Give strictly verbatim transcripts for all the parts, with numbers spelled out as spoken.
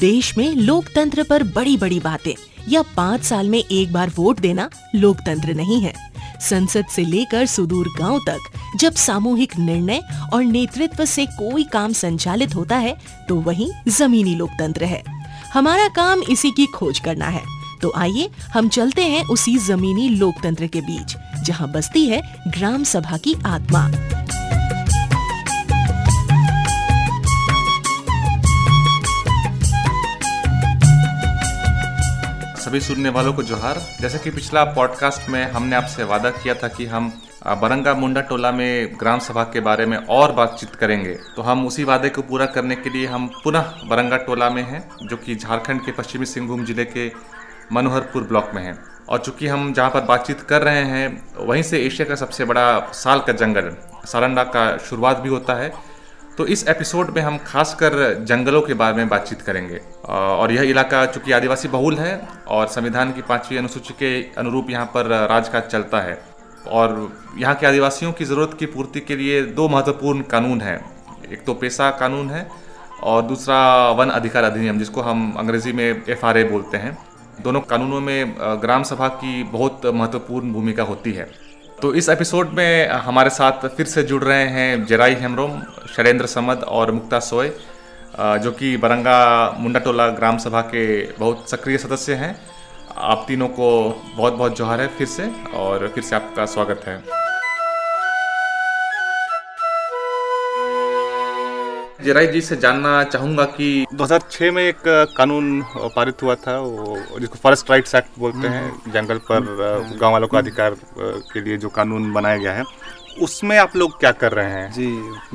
देश में लोकतंत्र पर बड़ी बड़ी बातें या पाँच साल में एक बार वोट देना लोकतंत्र नहीं है। संसद से लेकर सुदूर गांव तक जब सामूहिक निर्णय और नेतृत्व से कोई काम संचालित होता है तो वही जमीनी लोकतंत्र है। हमारा काम इसी की खोज करना है, तो आइए हम चलते हैं उसी जमीनी लोकतंत्र के बीच जहां बसती है ग्राम सभा की आत्मा। सभी सुनने वालों को जोहार। जैसा कि पिछला पॉडकास्ट में हमने आपसे वादा किया था कि हम बरंगा मुंडा टोला में ग्राम सभा के बारे में और बातचीत करेंगे, तो हम उसी वादे को पूरा करने के लिए हम पुनः बरंगा टोला में हैं, जो कि झारखंड के पश्चिमी सिंहभूम जिले के मनोहरपुर ब्लॉक में है। और चूँकि हम जहाँ पर बातचीत कर रहे हैं वहीं से एशिया का सबसे बड़ा साल का जंगल सारंडा का शुरुआत भी होता है, तो इस एपिसोड में हम खासकर जंगलों के बारे में बातचीत करेंगे। और यह इलाका चूँकि आदिवासी बहुल है और संविधान की पाँचवीं अनुसूची के अनुरूप यहाँ पर राजकाज चलता है, और यहाँ के आदिवासियों की ज़रूरत की पूर्ति के लिए दो महत्वपूर्ण कानून हैं। एक तो पेशा कानून है और दूसरा वन अधिकार अधिनियम, जिसको हम अंग्रेज़ी में एफ आर ए बोलते हैं। दोनों कानूनों में ग्राम सभा की बहुत महत्वपूर्ण भूमिका होती है। तो इस एपिसोड में हमारे साथ फिर से जुड़ रहे हैं जराई हेमरोम, शरेंद्र समद और मुक्ता सोय, जो कि बरंगा मुंडा टोला ग्राम सभा के बहुत सक्रिय सदस्य हैं। आप तीनों को बहुत बहुत जोहार है फिर से, और फिर से आपका स्वागत है। जराई जी से जानना चाहूँगा कि दो हज़ार छह में एक कानून पारित हुआ था, वो जिसको फॉरेस्ट राइट्स एक्ट बोलते हैं, जंगल पर गाँव वालों का अधिकार के लिए जो कानून बनाया गया है, उसमें आप लोग क्या कर रहे हैं? जी,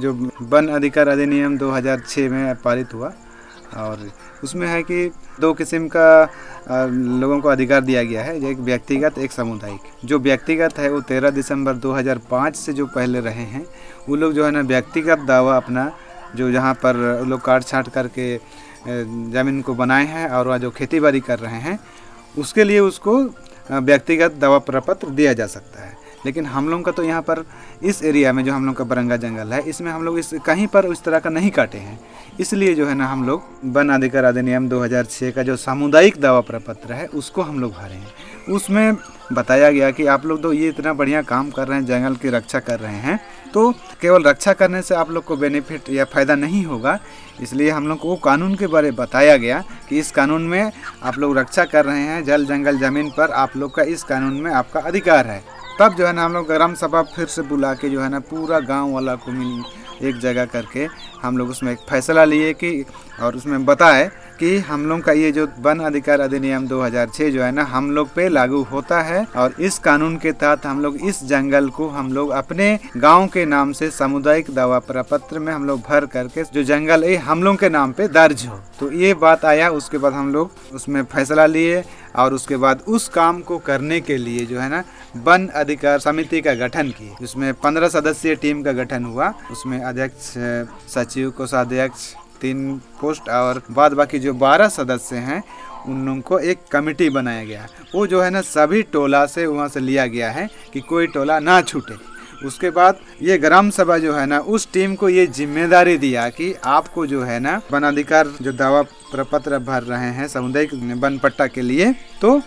जो वन अधिकार अधिनियम दो हज़ार छह में पारित हुआ, और उसमें है कि दो किस्म का लोगों को अधिकार दिया गया है, एक व्यक्तिगत एक सामुदायिक। जो व्यक्तिगत है वो तेरह दिसंबर दो हज़ार पाँच से जो पहले रहे हैं वो लोग जो है ना व्यक्तिगत दावा अपना जो जहाँ पर लोग काट छाँट करके ज़मीन को बनाए हैं और वह जो खेती बाड़ी कर रहे हैं उसके लिए उसको व्यक्तिगत दावा प्रपत्र दिया जा सकता है। लेकिन हम लोगों का तो यहाँ पर इस एरिया में जो हम लोग का बरंगा जंगल है इसमें हम लोग इस कहीं पर उस तरह का नहीं काटे हैं, इसलिए जो है ना हम लोग वन अधिकार अधिनियम दो हज़ार छह का जो सामुदायिक दावा प्रपत्र है उसको हम लोग भरे हैं। उसमें बताया गया कि आप लोग तो ये इतना बढ़िया काम कर रहे हैं, जंगल की रक्षा कर रहे हैं, तो केवल रक्षा करने से आप लोग को बेनिफिट या फ़ायदा नहीं होगा, इसलिए हम लोग को कानून के बारे में बताया गया कि इस कानून में आप लोग रक्षा कर रहे हैं, जल जंगल ज़मीन पर आप लोग का इस कानून में आपका अधिकार है। तब जो है ना हम लोग ग्राम सभा फिर से बुला के जो है ना पूरा गांव वाला को मिल एक जगह करके हम लोग उसमें एक फैसला लिए कि और उसमें बताए कि हम लोग का ये जो वन अधिकार अधिनियम दो हज़ार छह जो है ना हम लोग पे लागू होता है, और इस कानून के तहत हम लोग इस जंगल को हम लोग अपने गांव के नाम से सामुदायिक दावा प्रपत्र में हम लोग भर करके जो जंगल है हम लोग के नाम पे दर्ज हो। तो ये बात आया, उसके बाद हम लोग उसमें फैसला लिए और उसके बाद उस काम को करने के लिए जो है ना वन अधिकार समिति का गठन किए। उसमें पंद्रह सदस्यीय टीम का गठन हुआ, उसमें अध्यक्ष, सचिव, कोषाध्यक्ष, तीन पोस्ट और बाद बाकी जो बारह सदस्य हैं उन लोगों को एक कमेटी बनाया गया। वो जो है ना सभी टोला से वहाँ से लिया गया है कि कोई टोला ना छूटे। उसके बाद ये ग्राम सभा जो है ना उस टीम को ये जिम्मेदारी दिया कि आपको जो है ना वन अधिकार जो दावा प्रपत्र भर रहे हैं सामुदायिक वन पट्टा के लिए, तो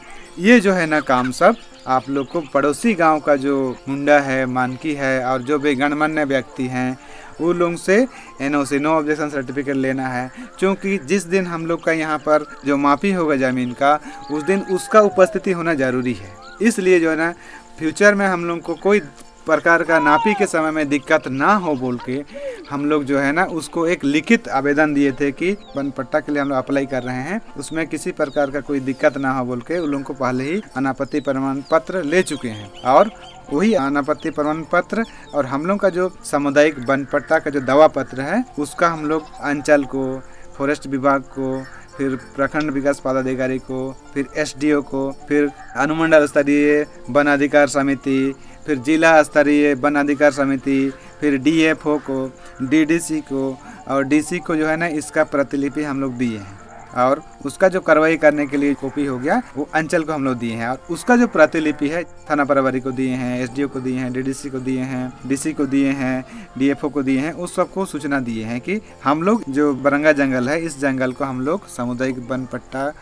ये जो है ना काम सब आप लोग को पड़ोसी गाँव का जो मुंडा है, मानकी है और जो भी गणमान्य व्यक्ति हैं उन लोगों से एनओसी, नो ऑब्जेक्शन सर्टिफिकेट लेना है। क्योंकि जिस दिन हम लोग का यहाँ पर जो माफी होगा ज़मीन का उस दिन उसका उपस्थिति होना ज़रूरी है, इसलिए जो है ना फ्यूचर में हम लोग को कोई प्रकार का नापी के समय में दिक्कत ना हो बोल के हम लोग जो है ना उसको एक लिखित आवेदन दिए थे कि वन पट्टा के लिए हम लोग अप्लाई कर रहे हैं, उसमें किसी प्रकार का कोई दिक्कत ना हो बोल के उन लोगों को पहले ही अनापत्ति प्रमाण पत्र ले चुके हैं, और वही अनापत्ति प्रमाण पत्र और हम लोग का जो सामुदायिक वन पट्टा का जो दावा पत्र है उसका हम लोग अंचल को, फॉरेस्ट विभाग को, फिर प्रखंड विकास पदाधिकारी को, फिर एसडीओ को, फिर अनुमंडल स्तरीय वन अधिकार समिति, फिर जिला स्तरीय वन अधिकार समिति, फिर डीएफओ को, डीडीसी को और डीसी को जो है ना इसका प्रतिलिपि हम लोग दिए हैं। और उसका जो कार्रवाई करने के लिए कॉपी हो गया वो अंचल को हम लोग दिए हैं, और उसका जो प्रतिलिपि है थाना प्रभारी को दिए हैं, एसडीओ को दिए हैं, डीडीसी को दिए हैं, डीसी को दिए हैं, डीएफओ को दिए हैं। उस सबको सूचना दिए हैं कि हम लोग जो बरंगा जंगल है इस जंगल को हम लोग सामुदायिक वन पट्टा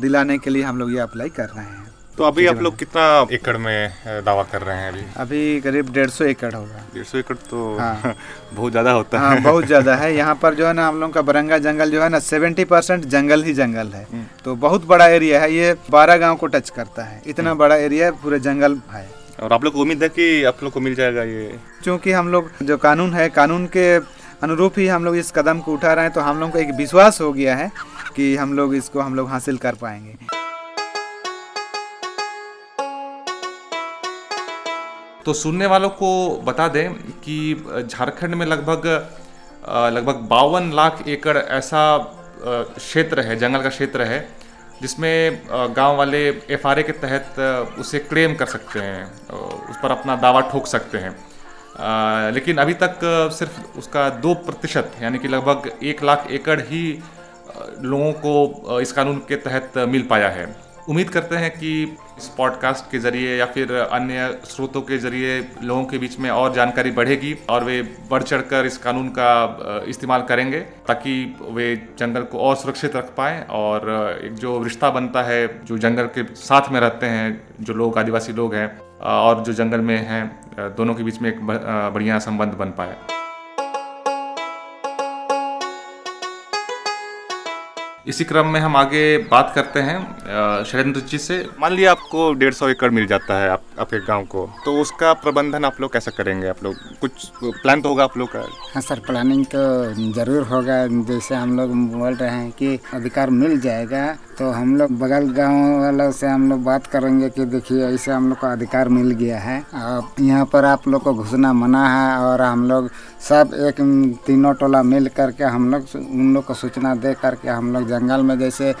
दिलाने के लिए हम लोग ये अप्लाई कर रहे हैं। तो अभी आप लोग कितना एकड़ में दावा कर रहे हैं? अभी अभी करीब डेढ़ सौ एकड़ होगा। डेढ़ सौ एकड़ तो हाँ। बहुत ज्यादा होता हाँ, है बहुत ज्यादा है। यहाँ पर जो है ना हम लोग का बरंगा जंगल जो है ना सेवेंटी परसेंट जंगल ही जंगल है, तो बहुत बड़ा एरिया है, ये बारह गांव को टच करता है, इतना बड़ा एरिया पूरे जंगल है। और आप लोग को उम्मीद है कि आप लोग को मिल जाएगा ये? चूँकि हम लोग जो कानून है कानून के अनुरूप ही हम लोग इस कदम को उठा रहे हैं, तो हम लोग को एक विश्वास हो गया है कि हम लोग इसको हम लोग हासिल कर पाएंगे। तो सुनने वालों को बता दें कि झारखंड में लगभग लगभग बावन लाख एकड़ ऐसा क्षेत्र है, जंगल का क्षेत्र है, जिसमें गांव वाले एफआरए के तहत उसे क्लेम कर सकते हैं, उस पर अपना दावा ठोक सकते हैं। लेकिन अभी तक सिर्फ उसका दो प्रतिशत यानी कि लगभग एक लाख एकड़ ही लोगों को इस कानून के तहत मिल पाया है। उम्मीद करते हैं कि इस पॉडकास्ट के जरिए या फिर अन्य स्रोतों के जरिए लोगों के बीच में और जानकारी बढ़ेगी और वे बढ़ चढ़कर इस कानून का इस्तेमाल करेंगे ताकि वे जंगल को और सुरक्षित रख पाएँ। और एक जो रिश्ता बनता है जो जंगल के साथ में रहते हैं जो लोग आदिवासी लोग हैं और जो जंगल में हैं, दोनों के बीच में एक बढ़िया संबंध बन पाए। इसी क्रम में हम आगे बात करते हैं शैलेंद्र जी से। मान लिया आपको डेढ़ सौ एकड़ मिल जाता है आप, आपके गांव को, तो उसका प्रबंधन आप लोग कैसे करेंगे? आप लोग कुछ प्लान तो होगा आप लोग का? हाँ सर, प्लानिंग तो जरूर होगा। जैसे हम लोग बोल रहे हैं कि अधिकार मिल जाएगा, तो हम लोग बगल गांव वालों से हम लोग बात करेंगे कि देखिए ऐसे हम लोग को अधिकार मिल गया है, अब यहाँ पर आप लोग को घुसना मना है, और हम लोग सब एक तीनों टोला मिल करके हम लोग उन लोग को सूचना दे करके हम लोग जंगल में जैसे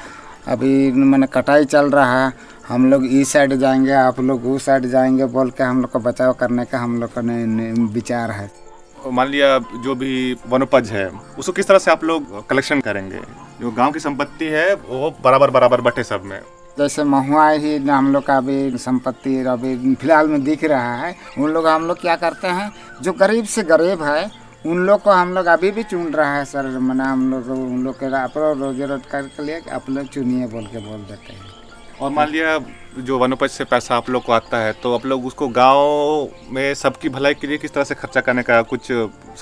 अभी मैंने कटाई चल रहा है, हम लोग इस साइड जाएंगे आप लोग उस साइड जाएंगे बोल के हम लोग को बचाव करने का हम लोग का विचार है। मान लिया जो भी वनोपज है उसको किस तरह से आप लोग कलेक्शन करेंगे? जो गांव की संपत्ति है वो बराबर बराबर बटे सब में, जैसे महुआ ही हम लोग का अभी संपत्ति अभी फिलहाल में दिख रहा है, उन लोग हम लोग क्या करते हैं जो गरीब से गरीब है उन लोग को हम लोग अभी भी चुन रहा है सर, मना हम लोग उन लोग के आप लोग रोजी रोजगार के लिए आप लोग चुनिए बोल के बोल देते हैं। और मान लिया जो वनोपज से पैसा आप लोग को आता है तो आप लोग उसको गांव में सबकी भलाई के लिए किस तरह से खर्चा करने का कुछ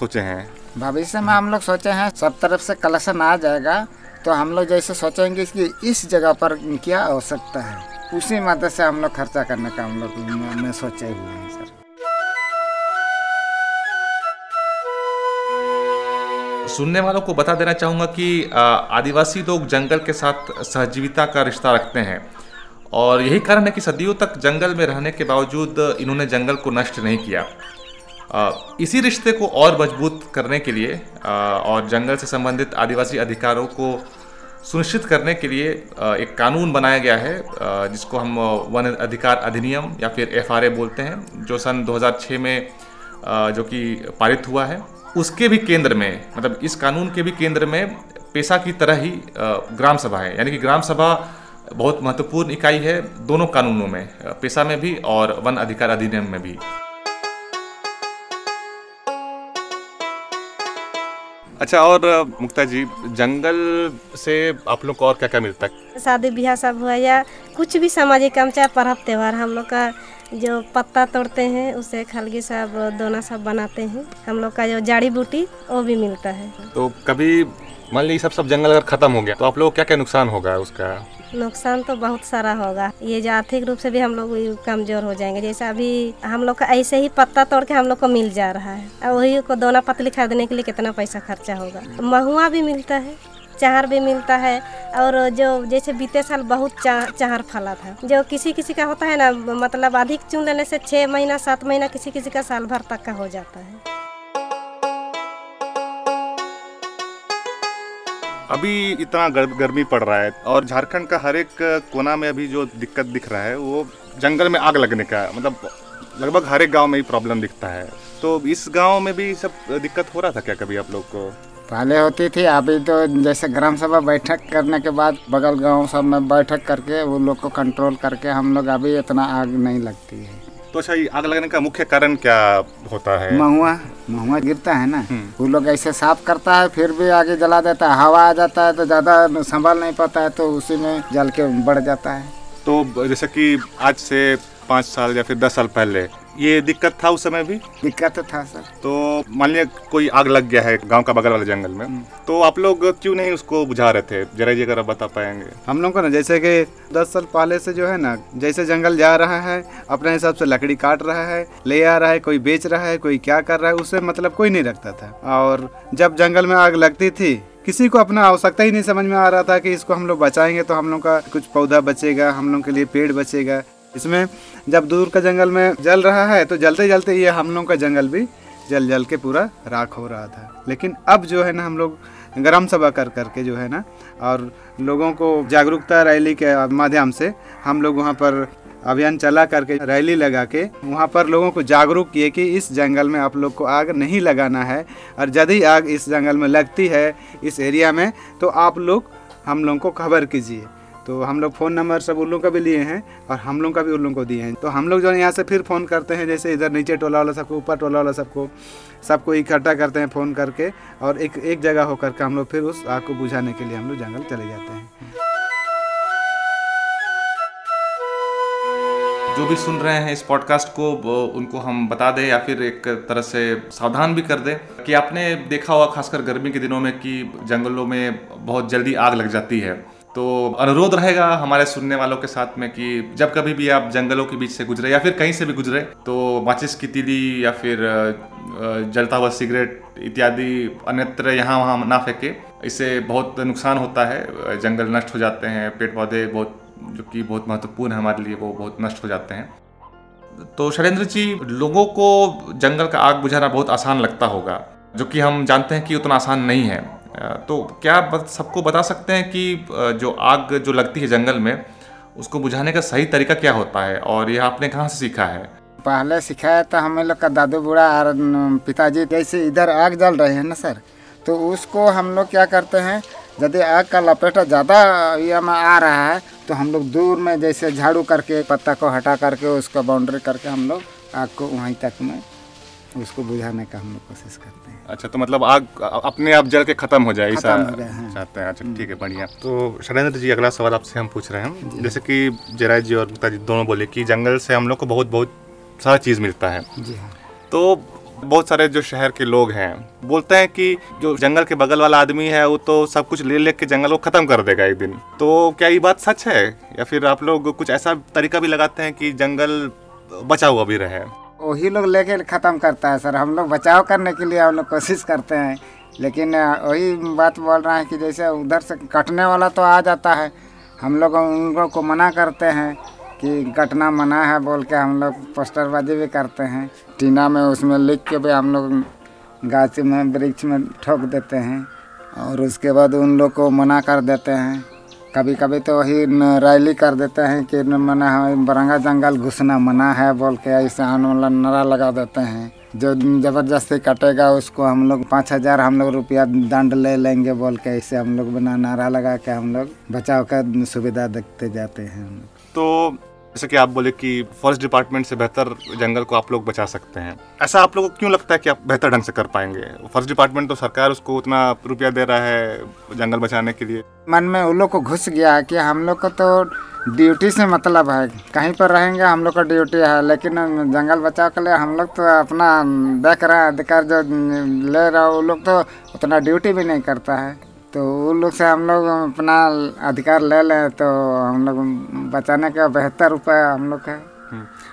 सोचे हैं? भविष्य में हम लोग सोचे हैं सब तरफ से कलेक्शन आ जाएगा तो हम लोग जैसे सोचेंगे कि इस जगह पर क्या आवश्यकता है उसी मदद से हम लोग खर्चा करने का हम लोग में सोचे हुए हैं सर। सुनने वालों को बता देना चाहूँगा कि आदिवासी लोग जंगल के साथ सहजीविता का रिश्ता रखते हैं और यही कारण है कि सदियों तक जंगल में रहने के बावजूद इन्होंने जंगल को नष्ट नहीं किया। इसी रिश्ते को और मजबूत करने के लिए और जंगल से संबंधित आदिवासी अधिकारों को सुनिश्चित करने के लिए एक कानून बनाया गया है जिसको हम वन अधिकार अधिनियम या फिर एफआरए बोलते हैं, जो सन दो हज़ार छह में जो कि पारित हुआ है। उसके भी केंद्र में मतलब इस कानून के भी केंद्र में पेशा की तरह ही ग्राम सभा है, यानी कि ग्राम सभा बहुत महत्वपूर्ण इकाई है दोनों कानूनों में, पेशा में भी और वन अधिकार अधिनियम में भी। अच्छा, और मुक्ता जी जंगल से आप लोग को और क्या क्या मिलता है? शादी ब्याह सब हुआ या कुछ भी सामाजिक काम चाहे पर्व त्यौहार, हम लोग का जो पत्ता तोड़ते हैं उसे खलगी सब दोना सब बनाते हैं, हम लोग का जो जड़ी बूटी वो भी मिलता है। तो कभी मान ली सब सब जंगल अगर खत्म हो गया तो आप लोग क्या क्या नुकसान होगा? उसका नुकसान तो बहुत सारा होगा, ये जो आर्थिक रूप से भी हम लोग कमजोर हो जाएंगे। जैसे अभी हम लोग का ऐसे ही पत्ता तोड़ के हम लोग को मिल जा रहा है, और वही को दोना पतली खरीदने के लिए कितना पैसा खर्चा होगा। महुआ भी मिलता है, चाहर भी मिलता है, और जो जैसे बीते साल बहुत चाहर फला था जो किसी किसी का होता है ना, मतलब अधिक चुन लेने से छः महीना सात महीना किसी किसी का साल भर तक का हो जाता है। अभी इतना गर्मी पड़ रहा है और झारखंड का हर एक कोना में अभी जो दिक्कत दिख रहा है वो जंगल में आग लगने का, मतलब लगभग हर एक गांव में ही प्रॉब्लम दिखता है, तो इस गांव में भी सब दिक्कत हो रहा था क्या कभी आप लोग को? पहले होती थी, अभी तो जैसे ग्राम सभा बैठक करने के बाद बगल गांव सब में बैठक करके वो लोग को कंट्रोल करके हम लोग अभी इतना आग नहीं लगती है। तो अच्छा, आग लगने का मुख्य कारण क्या होता है? महुआ महुआ गिरता है ना, वो लोग ऐसे साफ करता है फिर भी आगे जला देता है। हवा आ जाता है तो ज़्यादा संभाल नहीं पाता है तो उसी में जल के बढ़ जाता है। तो जैसे कि आज से पाँच साल या फिर दस साल पहले ये दिक्कत था, उस समय भी दिक्कत था सर। तो मान लिया कोई आग लग गया है गांव का बगल वाले जंगल में, तो आप लोग क्यों नहीं उसको बुझा रहे थे? जरा जी अगर आप बता पाएंगे। हम लोग को ना जैसे कि दस साल पहले से जो है ना, जैसे जंगल जा रहा है अपने हिसाब से लकड़ी काट रहा है, ले आ रहा है, कोई बेच रहा है, कोई क्या कर रहा है, उससे मतलब कोई नहीं रखता था। और जब जंगल में आग लगती थी किसी को अपना आवश्यकता ही नहीं समझ में आ रहा था कि इसको हम लोग बचाएंगे तो हम लोग का कुछ पौधा बचेगा, हम लोग के लिए पेड़ बचेगा। इसमें जब दूर का जंगल में जल रहा है तो जलते जलते ये हम लोग का जंगल भी जल जल के पूरा राख हो रहा था। लेकिन अब जो है ना हम लोग ग्राम सभा कर करके जो है ना, और लोगों को जागरूकता रैली के माध्यम से हम लोग वहाँ पर अभियान चला करके रैली लगा के वहाँ पर लोगों को जागरूक किए कि इस जंगल में आप लोग को आग नहीं लगाना है, और यदि आग इस जंगल में लगती है इस एरिया में तो आप लोग हम लोगों को खबर कीजिए। तो हम लोग फ़ोन नंबर सब उन लोगों का भी लिए हैं और हम लोग का भी उन लोगों को दिए हैं। तो हम लोग जो है यहाँ से फिर फ़ोन करते हैं, जैसे इधर नीचे टोला वाला सबको, ऊपर टोला वाला सबको, सबको इकट्ठा करते हैं फ़ोन करके, और एक एक जगह होकर के हम लोग फिर उस आग को बुझाने के लिए हम लोग जंगल चले जाते हैं। जो भी सुन रहे हैं इस पॉडकास्ट को, उनको हम बता दें या फिर एक तरह से सावधान भी कर दें कि आपने देखा होगा खासकर गर्मी के दिनों में कि जंगलों में बहुत जल्दी आग लग जाती है। तो अनुरोध रहेगा हमारे सुनने वालों के साथ में कि जब कभी भी आप जंगलों के बीच से गुजरे या फिर कहीं से भी गुजरे तो माचिस की तीली या फिर जलता हुआ सिगरेट इत्यादि अन्यत्र यहाँ वहाँ ना फेंके। इससे बहुत नुकसान होता है, जंगल नष्ट हो जाते हैं, पेड़ पौधे बहुत जो कि बहुत महत्वपूर्ण है हमारे लिए वो बहुत नष्ट हो जाते हैं। तो शैलेंद्र जी, लोगों को जंगल का आग बुझाना बहुत आसान लगता होगा, जो कि हम जानते हैं कि उतना आसान नहीं है। तो क्या आप सबको बता सकते हैं कि जो आग जो लगती है जंगल में उसको बुझाने का सही तरीका क्या होता है, और यह आपने कहाँ से सीखा है? पहले सिखाया था हमें लोग का दादू बूढ़ा और पिताजी। जैसे इधर आग जल रही है ना सर, तो उसको हम लोग क्या करते हैं, यदि आग का लपेटा ज़्यादा एरिया में आ रहा है तो हम लोग दूर में जैसे झाड़ू करके पत्ता को हटा करके उसका बाउंड्री करके हम लोग आग को वहीं तक में उसको बुझाने का हम लोग कोशिश करते हैं। अच्छा, तो मतलब आग अपने आप जल के खत्म हो जाए ऐसा चाहते हैं। अच्छा ठीक है, बढ़िया। तो शरेंद्र जी, अगला सवाल आपसे हम पूछ रहे हैं, जैसे कि जराई जी और मुक्ता जी दोनों बोले कि जंगल से हम लोग को बहुत बहुत सारा चीज़ मिलता है। जी हाँ। तो बहुत सारे जो शहर के लोग हैं बोलते हैं कि जो जंगल के बगल वाला आदमी है वो तो सब कुछ ले ले के जंगल को ख़त्म कर देगा एक दिन। तो क्या ये बात सच है, या फिर आप लोग कुछ ऐसा तरीका भी लगाते हैं कि जंगल बचा हुआ भी रहे? वही लोग लेके ख़त्म करता है सर, हम लोग बचाव करने के लिए हम लोग कोशिश करते हैं, लेकिन वही बात बोल रहा है कि जैसे उधर से कटने वाला तो आ जाता है, हम लोग उन लोगों को मना करते हैं कि कटना मना है बोल के हम लोग पोस्टरबाजी भी करते हैं, टीना में उसमें लिख के भी हम लोग गाछ में वृक्ष में ठोक देते हैं, और उसके बाद उन लोग को मना कर देते हैं। कभी कभी तो वही रैली कर देते हैं कि मना है, बरंगा जंगल घुसना मना है बोल के ऐसे आंदोलन नारा लगा देते हैं। जो ज़बरदस्ती कटेगा उसको हम लोग पाँच हज़ार हम लोग रुपया दंड ले लेंगे बोल के ऐसे हम लोग बिना नारा लगा के हम लोग बचाव का सुविधा देखते जाते हैं। तो जैसे कि आप बोले कि फॉरेस्ट डिपार्टमेंट से बेहतर जंगल को आप लोग बचा सकते हैं, ऐसा आप लोगों को क्यों लगता है कि आप बेहतर ढंग से कर पाएंगे? फॉरेस्ट डिपार्टमेंट तो सरकार उसको उतना रुपया दे रहा है जंगल बचाने के लिए। मन में उन लोग को घुस गया है कि हम लोग को तो ड्यूटी से मतलब है, कहीं पर रहेंगे हम लोग का ड्यूटी है, लेकिन जंगल बचाव के लिए हम लोग तो अपना देख रहे हैं अधिकार जो ले रहा है वो लोग तो उतना ड्यूटी भी नहीं करता है। तो उन लोग से हम लोग अपना अधिकार ले लें तो हम लोग बचाने का बेहतर उपाय हम लोग है।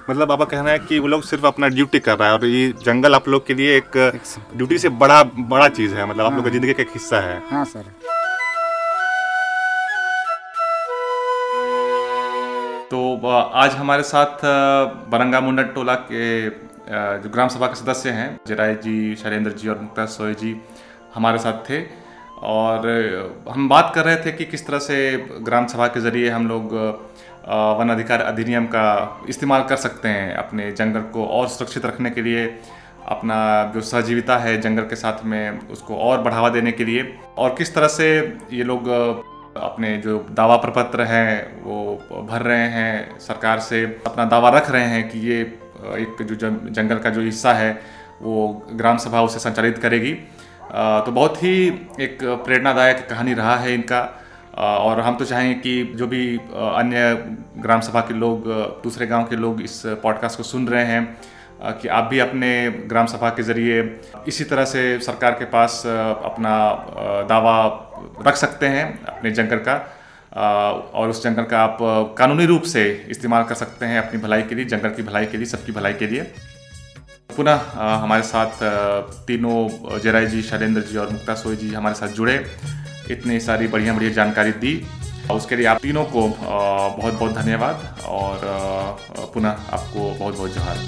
मतलब आपका कहना है कि वो लोग सिर्फ अपना ड्यूटी कर रहा है, और ये जंगल आप लोग के लिए एक ड्यूटी से बड़ा बड़ा चीज़ है, मतलब आप लोग की ज़िंदगी का एक हिस्सा है। हाँ सर। तो आज हमारे साथ बरंगा मुंडा टोला के जो ग्राम सभा के सदस्य हैं जराई जी, शैलेंद्र जी और मुक्ता सोय जी हमारे साथ थे, और हम बात कर रहे थे कि किस तरह से ग्राम सभा के ज़रिए हम लोग वन अधिकार अधिनियम का इस्तेमाल कर सकते हैं अपने जंगल को और सुरक्षित रखने के लिए, अपना जो सहजीविता है जंगल के साथ में उसको और बढ़ावा देने के लिए, और किस तरह से ये लोग अपने जो दावा प्रपत्र हैं वो भर रहे हैं, सरकार से अपना दावा रख रहे हैं कि ये एक जो जंगल का जो हिस्सा है वो ग्राम सभा उसे संचालित करेगी। तो बहुत ही एक प्रेरणादायक कहानी रहा है इनका, और हम तो चाहेंगे कि जो भी अन्य ग्राम सभा के लोग, दूसरे गांव के लोग इस पॉडकास्ट को सुन रहे हैं कि आप भी अपने ग्राम सभा के ज़रिए इसी तरह से सरकार के पास अपना दावा रख सकते हैं अपने जंगल का, और उस जंगल का आप कानूनी रूप से इस्तेमाल कर सकते हैं अपनी भलाई के लिए, जंगल की भलाई के लिए, सबकी भलाई के लिए। पुनः हमारे साथ तीनों जराई जी, शैलेंद्र जी और मुक्ता सोय जी हमारे साथ जुड़े, इतनी सारी बढ़िया बढ़िया जानकारी दी, उसके लिए आप तीनों को बहुत बहुत धन्यवाद और पुनः आपको बहुत बहुत जोहार।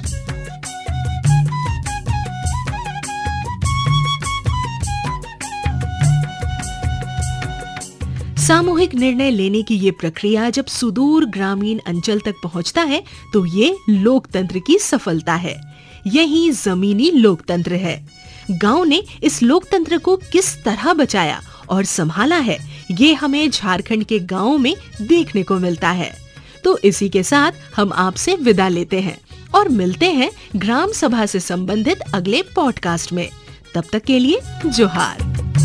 सामूहिक निर्णय लेने की ये प्रक्रिया जब सुदूर ग्रामीण अंचल तक पहुंचता है तो ये लोकतंत्र की सफलता है। यही जमीनी लोकतंत्र है। गांव ने इस लोकतंत्र को किस तरह बचाया और संभाला है, ये हमें झारखंड के गांवों में देखने को मिलता है। तो इसी के साथ हम आपसे विदा लेते हैं और मिलते हैं ग्राम सभा से संबंधित अगले पॉडकास्ट में। तब तक के लिए जोहार।